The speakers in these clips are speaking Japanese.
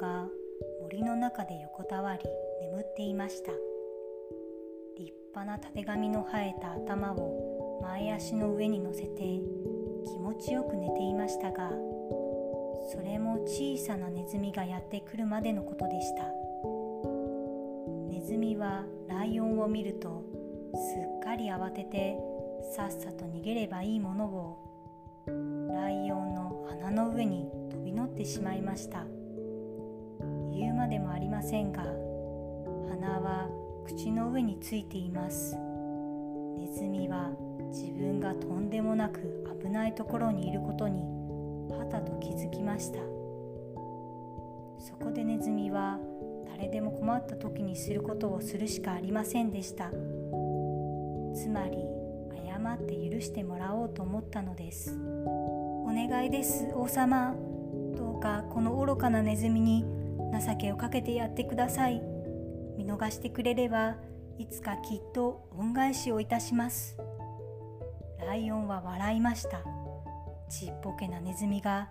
が森の中で横たわり眠っていました。立派なたてがみの生えた頭を前足の上に乗せて気持ちよく寝ていましたが、それも小さなネズミがやってくるまでのことでした。ネズミはライオンを見るとすっかり慌ててさっさと逃げればいいものをライオンの鼻の上に飛び乗ってしまいました。言うまでもありませんが、鼻は口の上についています。ネズミは自分がとんでもなく危ないところにいることにはたと気づきました。そこでネズミは誰でも困った時にすることをするしかありませんでした。つまり謝って許してもらおうと思ったのです。お願いです、王様。どうかこの愚かなネズミに情けをかけてやってください。見逃してくれれば、いつかきっと恩返しをいたします。ライオンは笑いました。ちっぽけなネズミが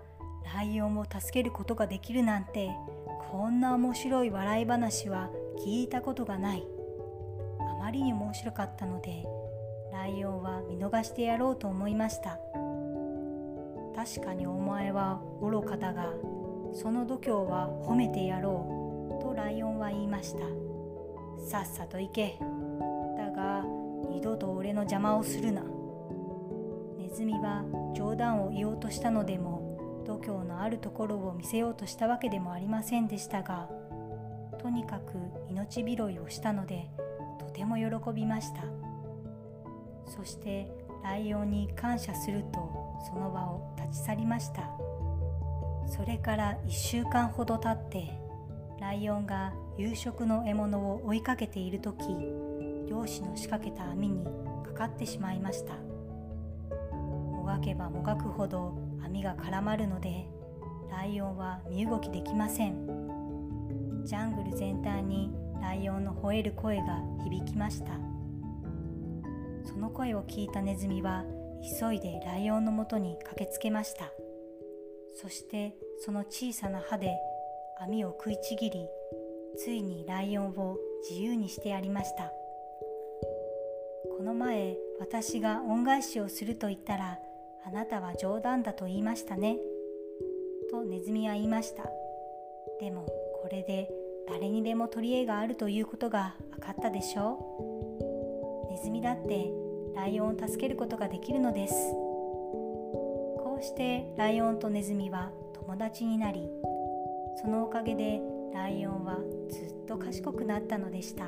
ライオンを助けることができるなんて、こんな面白い笑い話は聞いたことがない。あまりに面白かったので、ライオンは見逃してやろうと思いました。確かにお前は愚かだが、その度胸は褒めてやろう、とライオンは言いました。さっさと行け。だが、二度と俺の邪魔をするな。ネズミは冗談を言おうとしたのでも、度胸のあるところを見せようとしたわけでもありませんでしたが、とにかく命拾いをしたので、とても喜びました。そしてライオンに感謝すると、その場を立ち去りました。それから1週間ほど経って、ライオンが夕食の獲物を追いかけているとき、漁師の仕掛けた網にかかってしまいました。もがけばもがくほど、網が絡まるので、ライオンは身動きできません。ジャングル全体にライオンの吠える声が響きました。その声を聞いたネズミは、急いでライオンのもとに駆けつけました。そして、その小さな歯で網を食いちぎり、ついにライオンを自由にしてやりました。この前、私が恩返しをすると言ったら、あなたは冗談だと言いましたね、とネズミは言いました。でもこれで誰にでも取り柄があるということが分かったでしょう。ネズミだってライオンを助けることができるのです。こうしてライオンとネズミは友達になり、そのおかげでライオンはずっと賢くなったのでした。